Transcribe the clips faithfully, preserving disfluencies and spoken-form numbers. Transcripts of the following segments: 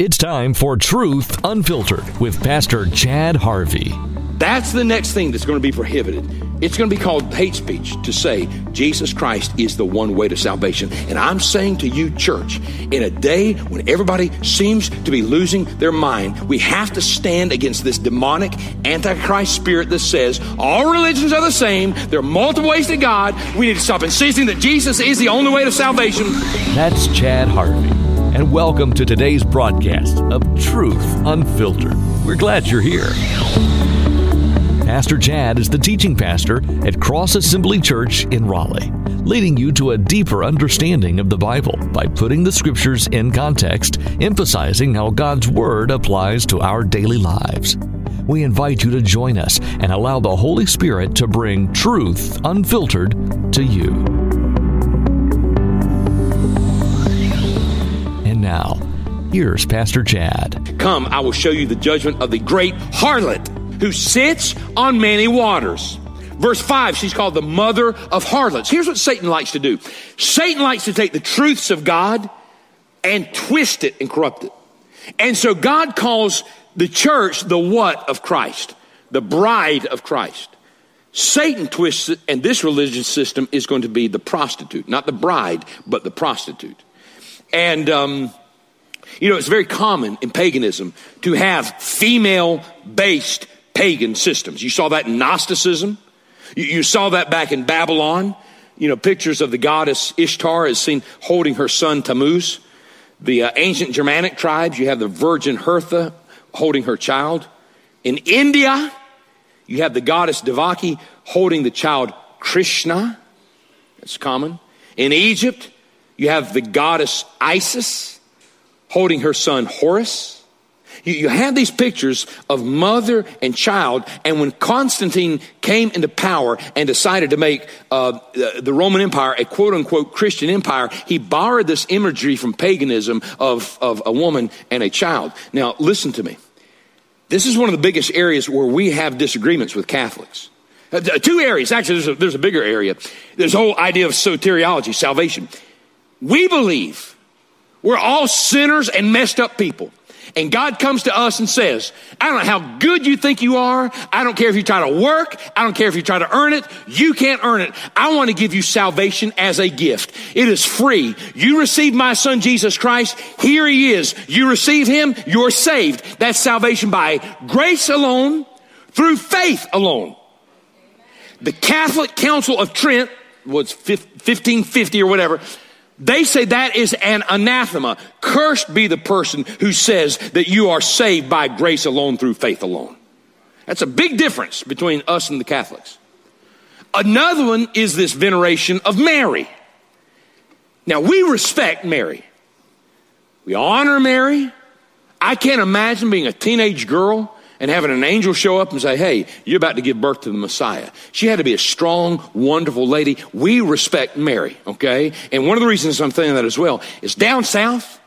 It's time for Truth Unfiltered with Pastor Chad Harvey. That's the next thing that's going to be prohibited. It's going to be called hate speech to say Jesus Christ is the one way to salvation. And I'm saying to you, church, in a day when everybody seems to be losing their mind, we have to stand against this demonic antichrist spirit that says all religions are the same. There are multiple ways to God. We need to stop insisting that Jesus is the only way to salvation. That's Chad Harvey. And welcome to today's broadcast of Truth Unfiltered. We're glad you're here. Pastor Chad is the teaching pastor at Cross Assembly Church in Raleigh, leading you to a deeper understanding of the Bible by putting the scriptures in context, emphasizing how God's Word applies to our daily lives. We invite you to join us and allow the Holy Spirit to bring Truth Unfiltered to you. And now, here's Pastor Chad. Come, I will show you the judgment of the great harlot, who sits on many waters. Verse five, she's called the mother of harlots. Here's what Satan likes to do. Satan likes to take the truths of God and twist it and corrupt it. And so God calls the church the what of Christ, the bride of Christ. Satan twists it, and this religious system is going to be the prostitute, not the bride, but the prostitute. And, um, you know, it's very common in paganism to have female-based pagan systems. You saw that in Gnosticism. You, you saw that back in Babylon. You know, pictures of the goddess Ishtar is seen holding her son Tammuz. The uh, ancient Germanic tribes, you have the virgin Hertha holding her child. In India, you have the goddess Devaki holding the child Krishna. That's common. In Egypt, you have the goddess Isis holding her son Horus. You have these pictures of mother and child, and when Constantine came into power and decided to make uh, the Roman Empire a quote-unquote Christian empire, he borrowed this imagery from paganism of, of a woman and a child. Now, listen to me. This is one of the biggest areas where we have disagreements with Catholics. Uh, two areas. Actually, there's a, there's a bigger area. There's the whole idea of soteriology, salvation. We believe we're all sinners and messed up people. And God comes to us and says, I don't know how good you think you are. I don't care if you try to work. I don't care if you try to earn it. You can't earn it. I want to give you salvation as a gift. It is free. You receive my son, Jesus Christ. Here he is. You receive him. You're saved. That's salvation by grace alone, through faith alone. The Catholic Council of Trent was fifteen fifty or whatever. They say that is an anathema. Cursed be the person who says that you are saved by grace alone through faith alone. That's a big difference between us and the Catholics. Another one is this veneration of Mary. Now, we respect Mary. We honor Mary. I can't imagine being a teenage girl and having an angel show up and say, hey, you're about to give birth to the Messiah. She had to be a strong, wonderful lady. We respect Mary, okay? And one of the reasons I'm saying that as well is down south,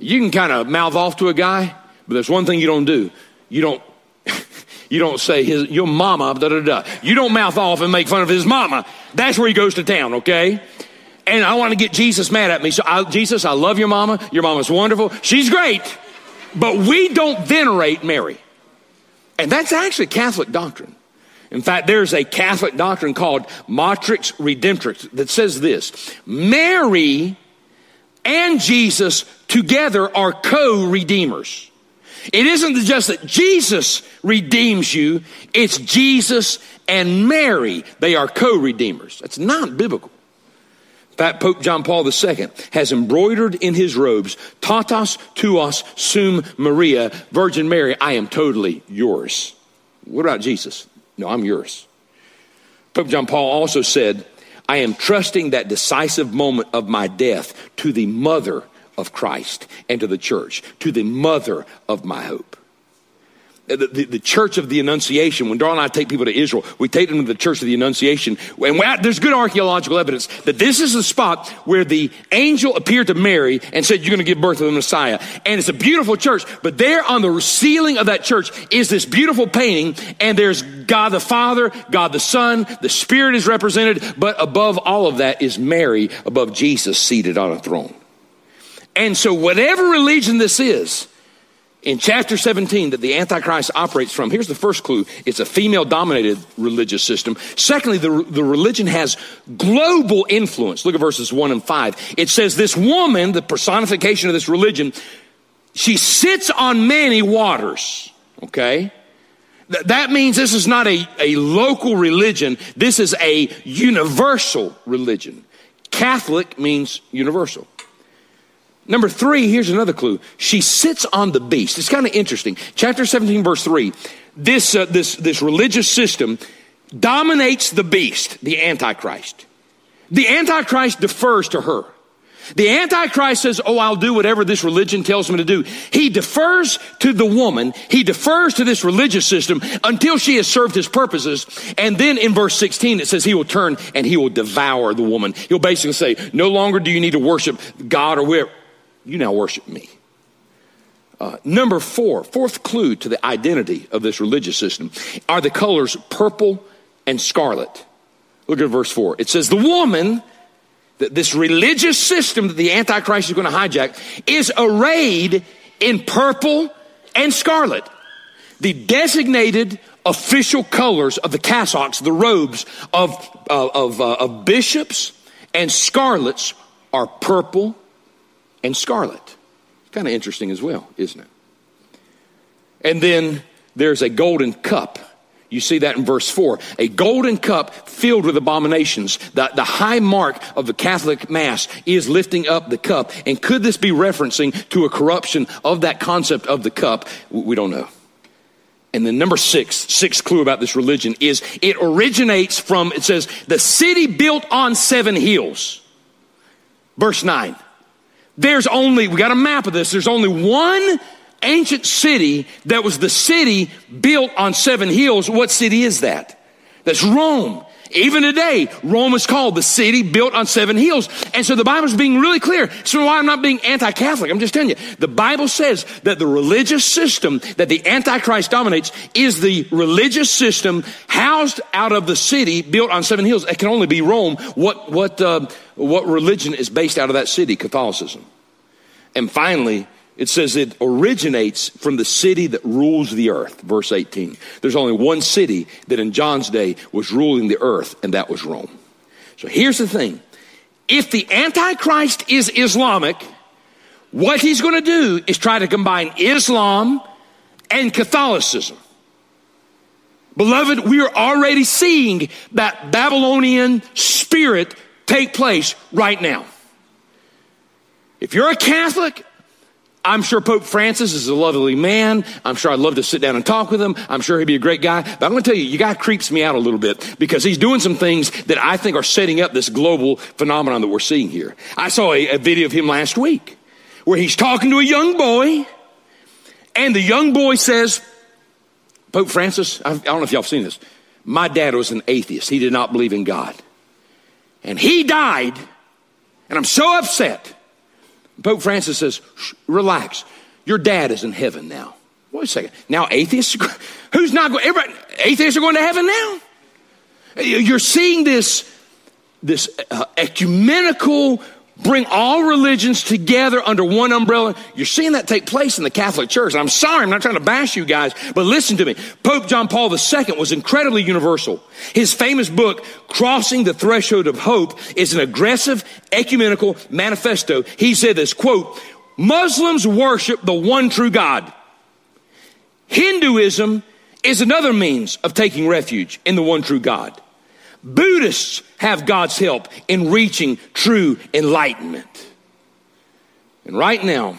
you can kind of mouth off to a guy, but there's one thing you don't do. You don't you don't say his your mama, da-da-da. You don't mouth off and make fun of his mama. That's where he goes to town, okay? And I want to get Jesus mad at me. So, I, Jesus, I love your mama. Your mama's wonderful. She's great. But we don't venerate Mary. And that's actually Catholic doctrine. In fact, there's a Catholic doctrine called Matrix Redemptrix that says this: Mary and Jesus together are co-redeemers. It isn't just that Jesus redeems you, it's Jesus and Mary. They are co-redeemers. That's not biblical. In fact, Pope John Paul the Second has embroidered in his robes, Totus tuus sum Maria, Virgin Mary, I am totally yours. What about Jesus? No, I'm yours. Pope John Paul also said, I am trusting that decisive moment of my death to the mother of Christ and to the church, to the mother of my hope. The, the, the church of the Annunciation, when Darla and I take people to Israel, we take them to the church of the Annunciation, and we, there's good archaeological evidence that this is the spot where the angel appeared to Mary and said, you're going to give birth to the Messiah. And it's a beautiful church, but there on the ceiling of that church is this beautiful painting, and there's God the Father, God the Son, the Spirit is represented, but above all of that is Mary, above Jesus, seated on a throne. And so whatever religion this is, in chapter seventeen that the Antichrist operates from, here's the first clue. It's a female-dominated religious system. Secondly, the, the religion has global influence. Look at verses one and five. It says this woman, the personification of this religion, she sits on many waters, okay? Th- that means this is not a, a local religion. This is a universal religion. Catholic means universal. Number three, here's another clue. She sits on the beast. It's kind of interesting. Chapter seventeen, verse three. This uh, this this religious system dominates the beast, the Antichrist. The Antichrist defers to her. The Antichrist says, oh, I'll do whatever this religion tells me to do. He defers to the woman. He defers to this religious system until she has served his purposes. And then in verse sixteen, it says he will turn and he will devour the woman. He'll basically say, no longer do you need to worship God or where. You now worship me. Uh, number four, fourth clue to the identity of this religious system are the colors purple and scarlet. Look at verse four. It says the woman, that this religious system that the Antichrist is going to hijack, is arrayed in purple and scarlet, the designated official colors of the cassocks, the robes of, uh, of, uh, of bishops, and scarlets are purple and scarlet. Kind of interesting as well, isn't it? And then there's a golden cup. You see that in verse four. A golden cup filled with abominations. The, the high mark of the Catholic Mass is lifting up the cup. And could this be referencing to a corruption of that concept of the cup? We don't know. And then number six, sixth clue about this religion is it originates from, it says, the city built on seven hills. Verse nine. There's only, we got a map of this, there's only one ancient city that was the city built on seven hills. What city is that? That's Rome. Even today, Rome is called the city built on seven hills. And so the Bible's being really clear. So why I'm not being anti-Catholic, I'm just telling you. The Bible says that the religious system that the Antichrist dominates is the religious system housed out of the city built on seven hills. It can only be Rome. What, what, uh, what religion is based out of that city? Catholicism. And finally, it says it originates from the city that rules the earth, verse eighteen. There's only one city that in John's day was ruling the earth, and that was Rome. So here's the thing. If the Antichrist is Islamic, what he's going to do is try to combine Islam and Catholicism. Beloved, we are already seeing that Babylonian spirit take place right now. If you're a Catholic, I'm sure Pope Francis is a lovely man. I'm sure I'd love to sit down and talk with him. I'm sure he'd be a great guy. But I'm going to tell you, your guy creeps me out a little bit because he's doing some things that I think are setting up this global phenomenon that we're seeing here. I saw a, a video of him last week where he's talking to a young boy, and the young boy says, Pope Francis, I, I don't know if y'all have seen this, my dad was an atheist. He did not believe in God. And he died, and I'm so upset. Pope Francis says, relax, your dad is in heaven now. Wait a second, now atheists, who's not going, everybody, atheists are going to heaven now? You're seeing this, this uh, ecumenical, bring all religions together under one umbrella. You're seeing that take place in the Catholic Church. And I'm sorry, I'm not trying to bash you guys, but listen to me. Pope John Paul the Second was incredibly universal. His famous book, Crossing the Threshold of Hope, is an aggressive ecumenical manifesto. He said this, quote, Muslims worship the one true God. Hinduism is another means of taking refuge in the one true God. Buddhists have God's help in reaching true enlightenment. And right now,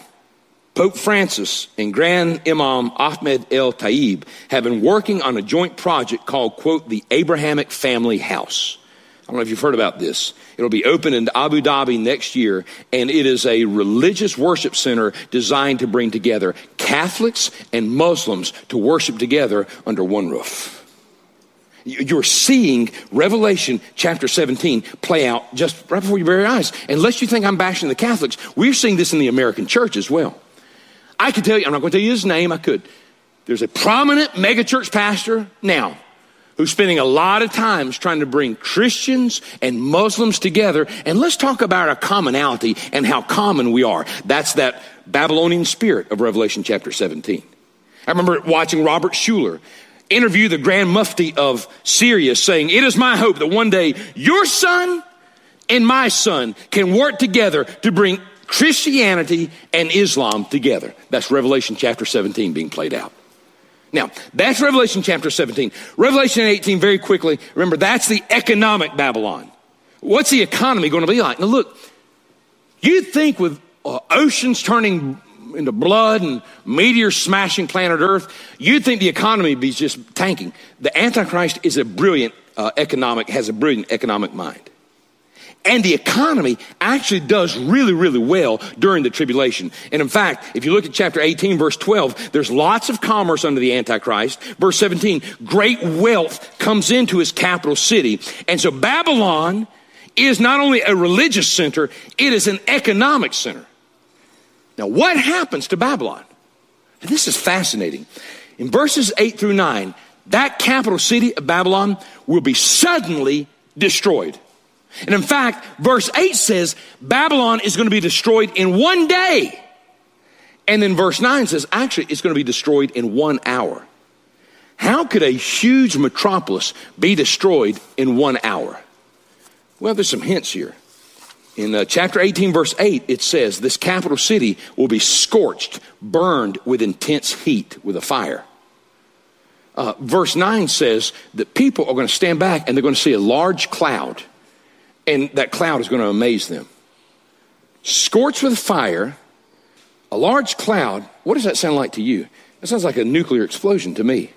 Pope Francis and Grand Imam Ahmed El Taib have been working on a joint project called, quote, the Abrahamic Family House. I don't know if you've heard about this. It'll be open in Abu Dhabi next year, and it is a religious worship center designed to bring together Catholics and Muslims to worship together under one roof. You're seeing Revelation chapter seventeen play out just right before your very eyes. Unless you think I'm bashing the Catholics, we're seeing this in the American church as well. I could tell you, I'm not going to tell you his name, I could. There's a prominent megachurch pastor now who's spending a lot of times trying to bring Christians and Muslims together. And let's talk about our commonality and how common we are. That's that Babylonian spirit of Revelation chapter seventeen. I remember watching Robert Schuller interview the Grand Mufti of Syria saying, "It is my hope that one day your son and my son can work together to bring Christianity and Islam together." That's Revelation chapter seventeen being played out. Now, that's Revelation chapter seventeen. Revelation eighteen, very quickly, remember, that's the economic Babylon. What's the economy going to be like? Now, look, you'd think with uh, oceans turning into blood and meteors smashing planet Earth, you'd think the economy would be just tanking. The Antichrist is a brilliant uh, economic, has a brilliant economic mind. And the economy actually does really, really well during the tribulation. And in fact, if you look at chapter eighteen, verse twelve, there's lots of commerce under the Antichrist. Verse seventeen, great wealth comes into his capital city. And so Babylon is not only a religious center, it is an economic center. Now, what happens to Babylon? And this is fascinating. In verses eight through nine, that capital city of Babylon will be suddenly destroyed. And in fact, verse eight says, Babylon is going to be destroyed in one day. And then verse nine says, actually, it's going to be destroyed in one hour. How could a huge metropolis be destroyed in one hour? Well, there's some hints here. In uh, chapter eighteen, verse eight, it says, this capital city will be scorched, burned with intense heat, with a fire. Uh, verse nine says that people are going to stand back and they're going to see a large cloud. And that cloud is going to amaze them. Scorched with fire, a large cloud. What does that sound like to you? That sounds like a nuclear explosion to me.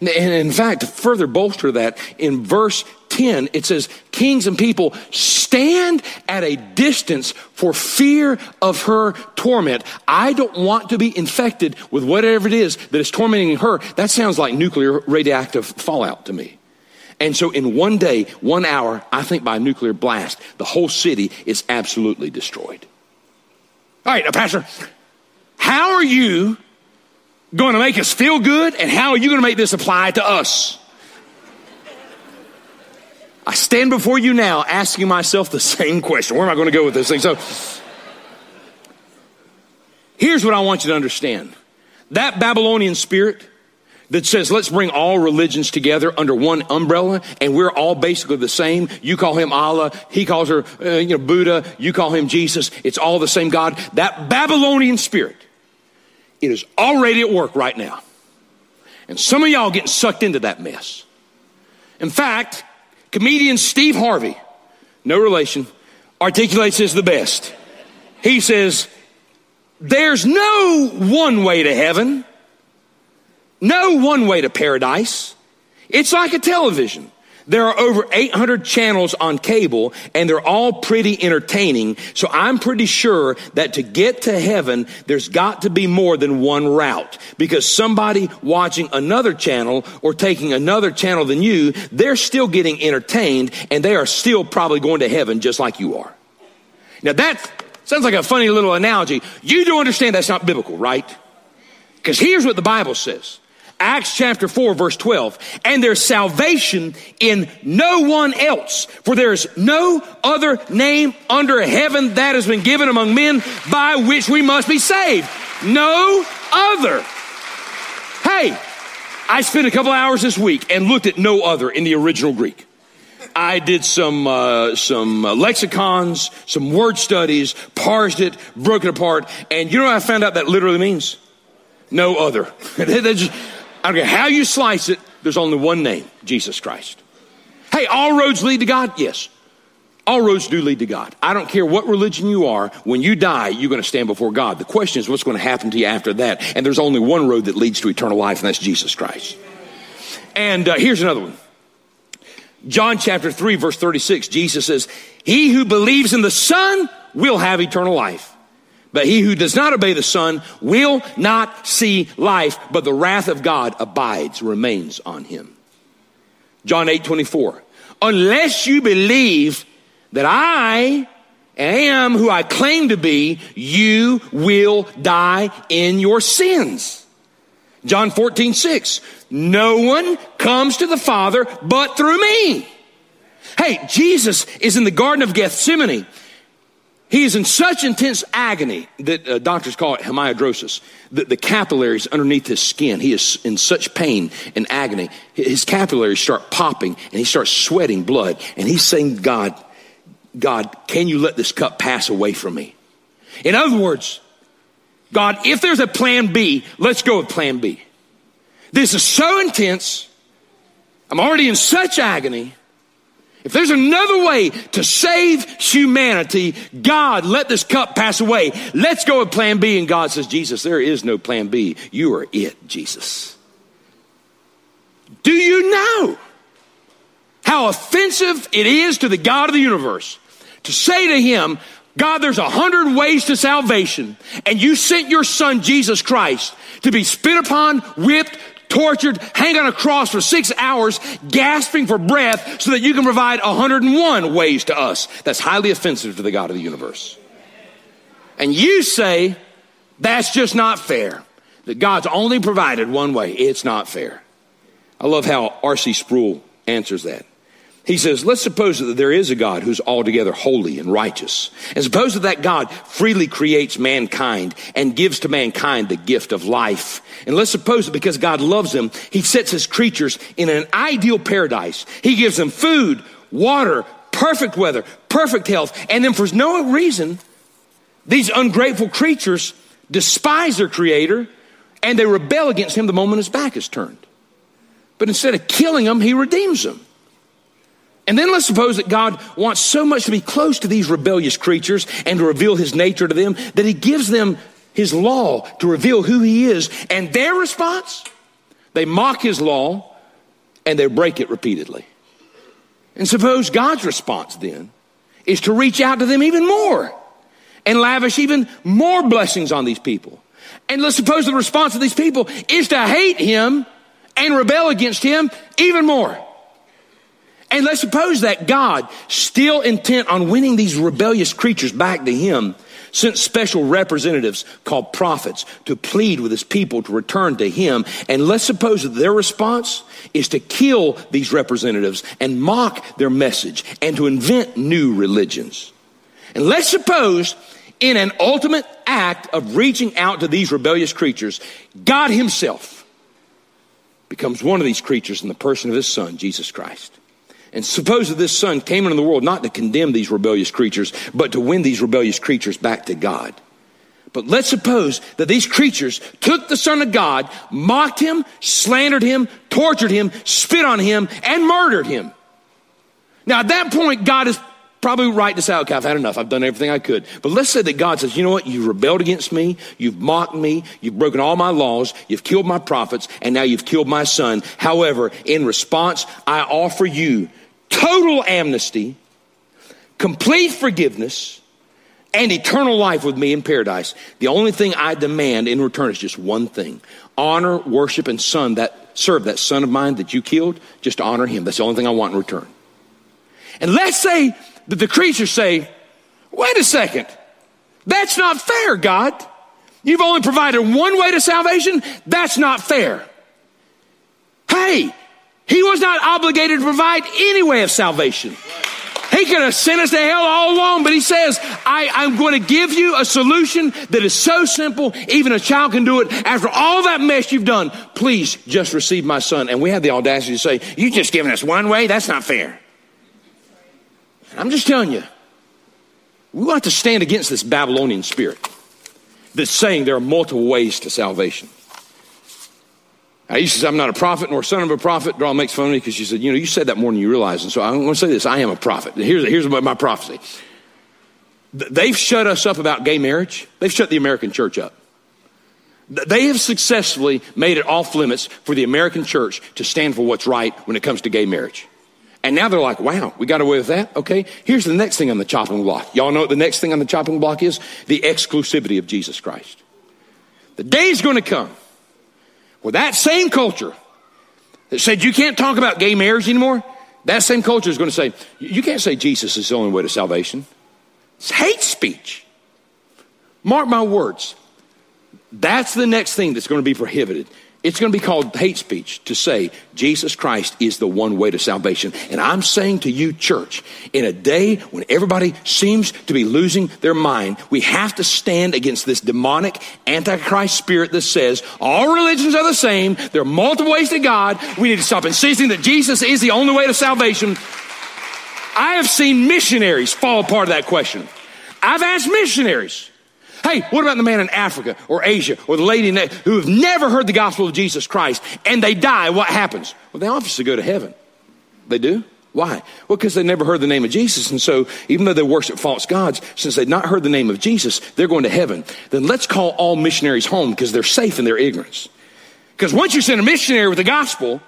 And in fact, to further bolster that, in verse ten, it says, kings and people stand at a distance for fear of her torment. I don't want to be infected with whatever it is that is tormenting her. That sounds like nuclear radioactive fallout to me. And so in one day, one hour, I think by a nuclear blast, the whole city is absolutely destroyed. All right, now, Pastor, how are you going to make us feel good, and how are you going to make this apply to us? I stand before you now asking myself the same question. Where am I going to go with this thing? So here's what I want you to understand. That Babylonian spirit that says, let's bring all religions together under one umbrella, and we're all basically the same. You call him Allah, he calls her uh, you know, Buddha, you call him Jesus. It's all the same God. That Babylonian spirit, it is already at work right now. And some of y'all getting sucked into that mess. In fact, comedian Steve Harvey, no relation, articulates this the best. He says, there's no one way to heaven. No one way to paradise. It's like a television. There are over eight hundred channels on cable, and they're all pretty entertaining. So I'm pretty sure that to get to heaven, there's got to be more than one route, because somebody watching another channel or taking another channel than you, they're still getting entertained, and they are still probably going to heaven just like you are. Now that sounds like a funny little analogy. You do understand that's not biblical, right? Because here's what the Bible says. Acts chapter four, verse twelve, and there's salvation in no one else, for there is no other name under heaven that has been given among men by which we must be saved. No other. Hey, I spent a couple hours this week and looked at no other in the original Greek. I did some uh, some uh, lexicons, some word studies, parsed it, broke it apart, and you know what I found out that literally means? No other. just, I don't care how you slice it, there's only one name, Jesus Christ. Hey, all roads lead to God? Yes. All roads do lead to God. I don't care what religion you are, when you die, you're going to stand before God. The question is what's going to happen to you after that? And there's only one road that leads to eternal life, and that's Jesus Christ. And uh, here's another one. John chapter three, verse thirty-six, Jesus says, he who believes in the Son will have eternal life. But he who does not obey the Son will not see life, but the wrath of God abides, remains on him. John eight, twenty-four. Unless you believe that I am who I claim to be, you will die in your sins. John fourteen six, no one comes to the Father but through me. Hey, Jesus is in the Garden of Gethsemane. He is in such intense agony that uh, doctors call it hemiadrosis, the, the capillaries underneath his skin. He is in such pain and agony. His capillaries start popping and he starts sweating blood. And he's saying, God, God, can you let this cup pass away from me? In other words, God, if there's a plan B, let's go with plan B. This is so intense. I'm already in such agony. If there's another way to save humanity, God, let this cup pass away. Let's go with plan B. And God says, Jesus, there is no plan B. You are it, Jesus. Do you know how offensive it is to the God of the universe to say to him, God, there's a hundred ways to salvation, and you sent your son, Jesus Christ, to be spit upon, whipped, tortured, hang on a cross for six hours, gasping for breath so that you can provide one hundred one ways to us. That's highly offensive to the God of the universe. And you say, that's just not fair, that God's only provided one way. It's not fair. I love how R C Sproul answers that. He says, let's suppose that there is a God who's altogether holy and righteous. And suppose that that God freely creates mankind and gives to mankind the gift of life. And let's suppose that because God loves them, he sets his creatures in an ideal paradise. He gives them food, water, perfect weather, perfect health. And then for no reason, these ungrateful creatures despise their creator and they rebel against him the moment his back is turned. But instead of killing them, he redeems them. And then let's suppose that God wants so much to be close to these rebellious creatures and to reveal his nature to them that he gives them his law to reveal who he is. And their response, they mock his law and they break it repeatedly. And suppose God's response then is to reach out to them even more and lavish even more blessings on these people. And let's suppose the response of these people is to hate him and rebel against him even more. And let's suppose that God, still intent on winning these rebellious creatures back to him, sent special representatives called prophets to plead with his people to return to him. And let's suppose that their response is to kill these representatives and mock their message and to invent new religions. And let's suppose in an ultimate act of reaching out to these rebellious creatures, God himself becomes one of these creatures in the person of his son, Jesus Christ. And suppose that this son came into the world not to condemn these rebellious creatures, but to win these rebellious creatures back to God. But let's suppose that these creatures took the son of God, mocked him, slandered him, tortured him, spit on him, and murdered him. Now, at that point, God is probably right to say, okay, I've had enough. I've done everything I could. But let's say that God says, you know what? You've rebelled against me. You've mocked me. You've broken all my laws. You've killed my prophets. And now you've killed my son. However, in response, I offer you total amnesty, complete forgiveness, and eternal life with me in paradise. The only thing I demand in return is just one thing. Honor, worship, and son that, serve that son of mine that you killed. Just honor him. That's the only thing I want in return. And let's say that the creatures say, wait a second. That's not fair, God. You've only provided one way to salvation. That's not fair. Hey, he was not obligated to provide any way of salvation. He could have sent us to hell all along, but he says, I, I'm going to give you a solution that is so simple, even a child can do it. After all that mess you've done, please just receive my son. And we have the audacity to say, you just given us one way? That's not fair. And I'm just telling you, we want to stand against this Babylonian spirit that's saying there are multiple ways to salvation. I used to say, I'm not a prophet nor son of a prophet. Girl makes fun of me because she said, you know, you said that more than you realize. And so I'm going to say this, I am a prophet. Here's, here's my prophecy. They've shut us up about gay marriage. They've shut the American church up. They have successfully made it off limits for the American church to stand for what's right when it comes to gay marriage. And now they're like, wow, we got away with that? Okay, here's the next thing on the chopping block. Y'all know what the next thing on the chopping block is? The exclusivity of Jesus Christ. The day's going to come. Well, that same culture that said you can't talk about gay marriage anymore, that same culture is going to say, you can't say Jesus is the only way to salvation. It's hate speech. Mark my words. That's the next thing that's going to be prohibited It's going to be called hate speech to say Jesus Christ is the one way to salvation. And I'm saying to you, church, in a day when everybody seems to be losing their mind, we have to stand against this demonic antichrist spirit that says all religions are the same. There are multiple ways to God. We need to stop insisting that Jesus is the only way to salvation. I have seen missionaries fall apart of that question. I've asked missionaries, hey, what about the man in Africa or Asia or the lady who have never heard the gospel of Jesus Christ and they die? What happens? Well, they obviously go to heaven. They do? Why? Well, because they never heard the name of Jesus. And so even though they worship false gods, since they've not heard the name of Jesus, they're going to heaven. Then let's call all missionaries home because they're safe in their ignorance. Because once you send a missionary with the gospel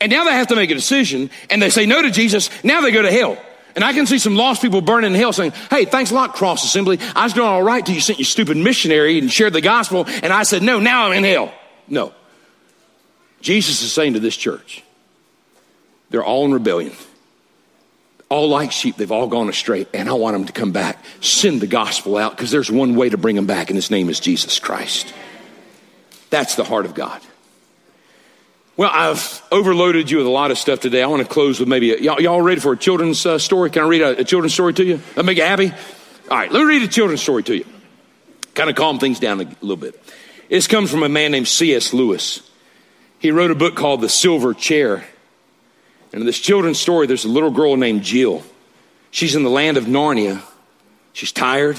and now they have to make a decision and they say no to Jesus, now they go to hell. And I can see some lost people burning in hell saying, hey, thanks a lot, Cross Assembly. I was doing all right till you sent your stupid missionary and shared the gospel, and I said, no, now I'm in hell. No. Jesus is saying to this church, they're all in rebellion. All like sheep, they've all gone astray, and I want them to come back. Send the gospel out, because there's one way to bring them back, and his name is Jesus Christ. That's the heart of God. Well, I've overloaded you with a lot of stuff today. I want to close with maybe, a, y'all, y'all ready for a children's uh, story? Can I read a, a children's story to you? That'll make you happy? All right, let me read a children's story to you. Kind of calm things down a little bit. This comes from a man named C S Lewis. He wrote a book called The Silver Chair. And in this children's story, there's a little girl named Jill. She's in the land of Narnia. She's tired.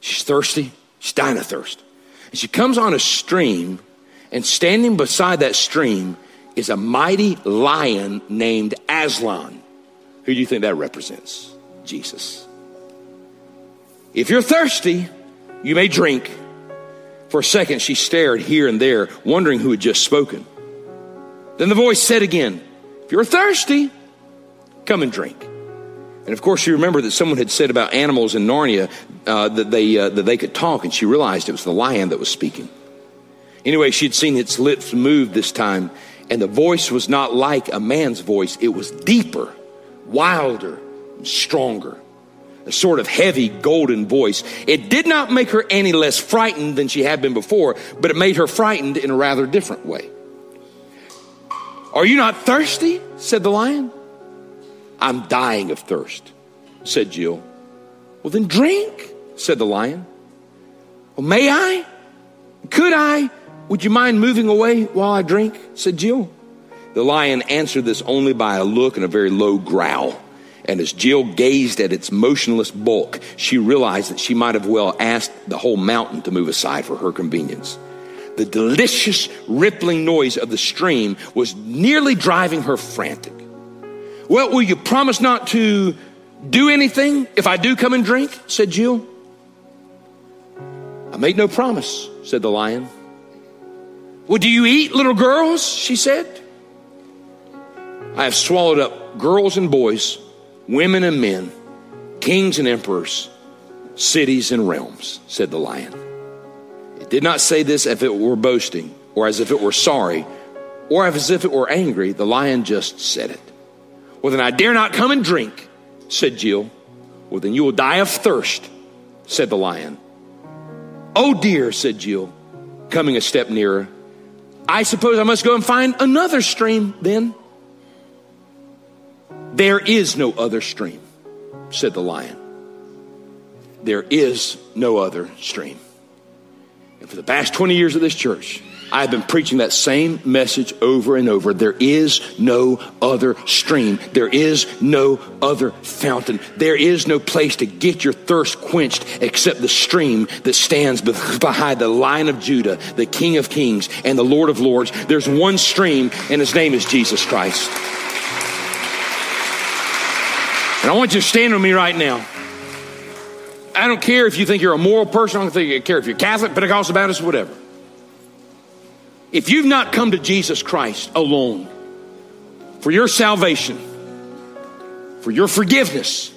She's thirsty. She's dying of thirst. And she comes on a stream, and standing beside that stream is a mighty lion named Aslan. Who do you think that represents? Jesus. If you're thirsty, you may drink. For a second, she stared here and there, wondering who had just spoken. Then the voice said again, if you're thirsty, come and drink. And of course, you remember that someone had said about animals in Narnia uh, that they uh, that they could talk, and she realized it was the lion that was speaking. Anyway, she'd seen its lips move this time, and the voice was not like a man's voice. It was deeper, wilder, and stronger, a sort of heavy golden voice. It did not make her any less frightened than she had been before, but it made her frightened in a rather different way. Are you not thirsty? Said the lion. I'm dying of thirst, said Jill. Well, then drink, said the lion. Well, may I? Could I? Would you mind moving away while I drink? Said Jill. The lion answered this only by a look and a very low growl. And as Jill gazed at its motionless bulk, she realized that she might have well asked the whole mountain to move aside for her convenience. The delicious rippling noise of the stream was nearly driving her frantic. Well, will you promise not to do anything if I do come and drink? Said Jill. I make no promise, said the lion. Well, do you eat little girls? She said. I have swallowed up girls and boys, women and men, kings and emperors, cities and realms, said the lion. It did not say this as if it were boasting, or as if it were sorry, or as if it were angry. The lion just said it. Well, then I dare not come and drink, said Jill. Well, then you will die of thirst, said the lion. Oh dear, said Jill, coming a step nearer. I suppose I must go and find another stream then. There is no other stream, said the lion. There is no other stream. And for the past twenty years of this church, I've been preaching that same message over and over. There is no other stream. There is no other fountain. There is no place to get your thirst quenched except the stream that stands behind the Lion of Judah, the King of Kings, and the Lord of Lords. There's one stream, and his name is Jesus Christ. And I want you to stand with me right now. I don't care if you think you're a moral person. I don't care if you're Catholic, Pentecostal, Baptist, whatever. If you've not come to Jesus Christ alone for your salvation, for your forgiveness,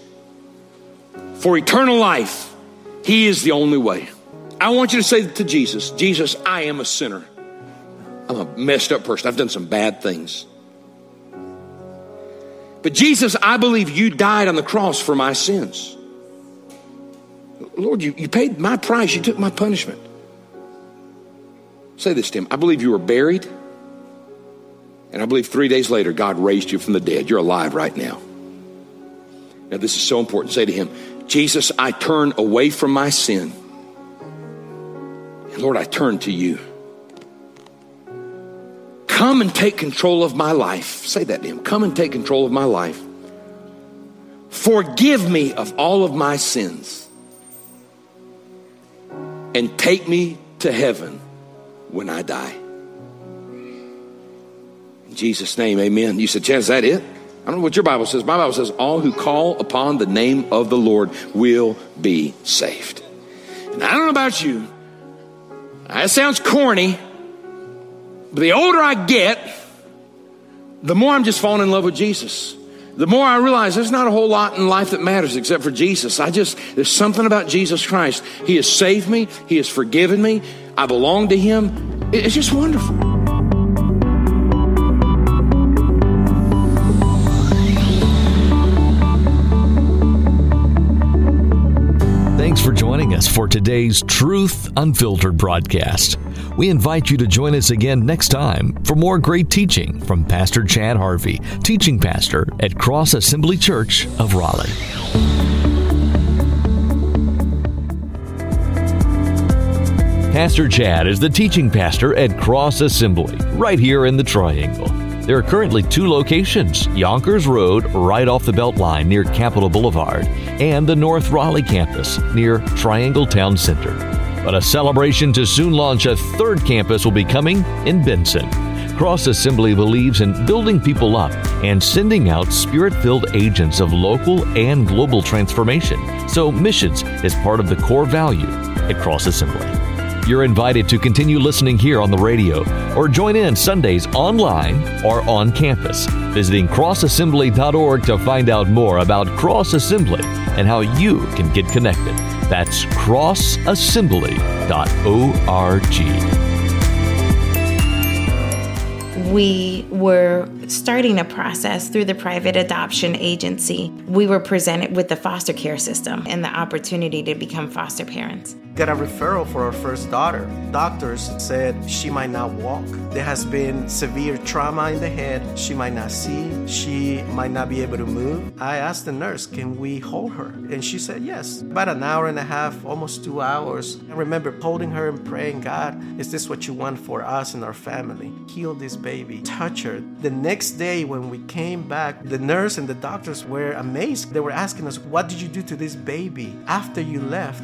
for eternal life, he is the only way. I want you to say to Jesus, Jesus, I am a sinner. I'm a messed up person. I've done some bad things. But Jesus, I believe you died on the cross for my sins. Lord, you, you paid my price. You took my punishment. Say this to him. I believe you were buried And I believe three days later, God raised you from the dead. You're alive right now. Now, this is so important. Say to him, Jesus, I turn away from my sin. And Lord, I turn to you. Come and take control of my life. Say that to him. Come and take control of my life. Forgive me of all of my sins. And take me to heaven when I die. In Jesus' name, amen. You said, Chad, is that it? I don't know what your Bible says. My Bible says, all who call upon the name of the Lord will be saved. And I don't know about you. That sounds corny. But the older I get, the more I'm just falling in love with Jesus. The more I realize there's not a whole lot in life that matters except for Jesus. I just, there's something about Jesus Christ. He has saved me. He has forgiven me. I belong to him. It's just wonderful. Thanks for joining us for today's Truth Unfiltered broadcast. We invite you to join us again next time for more great teaching from Pastor Chad Harvey, teaching pastor at Cross Assembly Church of Raleigh. Pastor Chad is the teaching pastor at Cross Assembly, right here in the Triangle. There are currently two locations, Yonkers Road, right off the Beltline near Capitol Boulevard, and the North Raleigh campus near Triangle Town Center. But a celebration to soon launch a third campus will be coming in Benson. Cross Assembly believes in building people up and sending out spirit-filled agents of local and global transformation. So missions is part of the core value at Cross Assembly. You're invited to continue listening here on the radio or join in Sundays online or on campus, visiting cross assembly dot org to find out more about Cross Assembly and how you can get connected. That's cross assembly dot org. We were starting a process through the private adoption agency. We were presented with the foster care system and the opportunity to become foster parents. Got a referral for our first daughter. Doctors said she might not walk. There has been severe trauma in the head. She might not see. She might not be able to move. I asked the nurse, can we hold her? And she said yes. About an hour and a half, almost two hours. I remember holding her and praying, God, is this what you want for us and our family? Heal this baby. Touch her. The next day when we came back, the nurse and the doctors were amazed. They were asking us, what did you do to this baby after you left?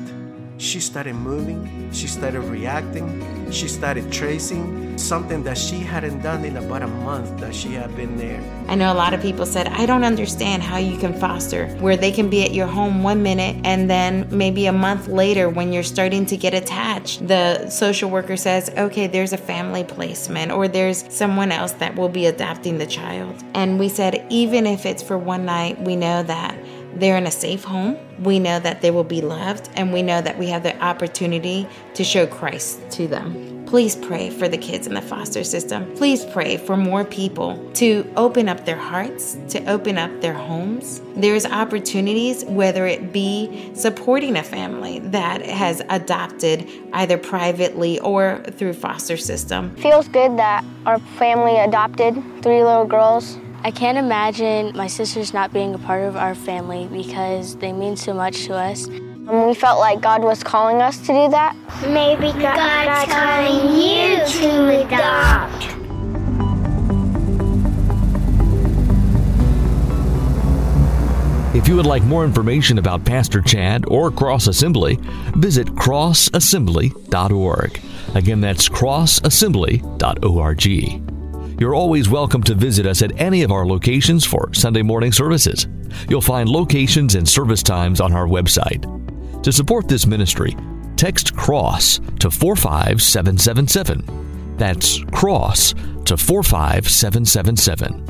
She started moving, she started reacting, she started tracing, something that she hadn't done in about a month that she had been there. I know a lot of people said, I don't understand how you can foster, where they can be at your home one minute and then maybe a month later when you're starting to get attached, the social worker says, okay, there's a family placement or there's someone else that will be adopting the child. And we said, even if it's for one night, we know that they're in a safe home. We know that they will be loved, and we know that we have the opportunity to show Christ to them. Please pray for the kids in the foster system. Please pray for more people to open up their hearts, to open up their homes. There's opportunities, whether it be supporting a family that has adopted either privately or through foster system. It feels good that our family adopted three little girls. I can't imagine my sisters not being a part of our family because they mean so much to us. And we felt like God was calling us to do that. Maybe God, God's, God's calling you to adopt. If you would like more information about Pastor Chad or Cross Assembly, visit cross assembly dot org. Again, that's cross assembly dot org. You're always welcome to visit us at any of our locations for Sunday morning services. You'll find locations and service times on our website. To support this ministry, text CROSS to four five seven seven seven. That's CROSS to four five seven seven seven.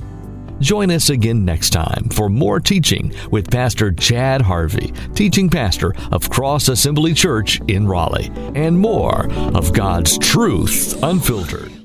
Join us again next time for more teaching with Pastor Chad Harvey, teaching pastor of Cross Assembly Church in Raleigh, and more of God's Truth Unfiltered.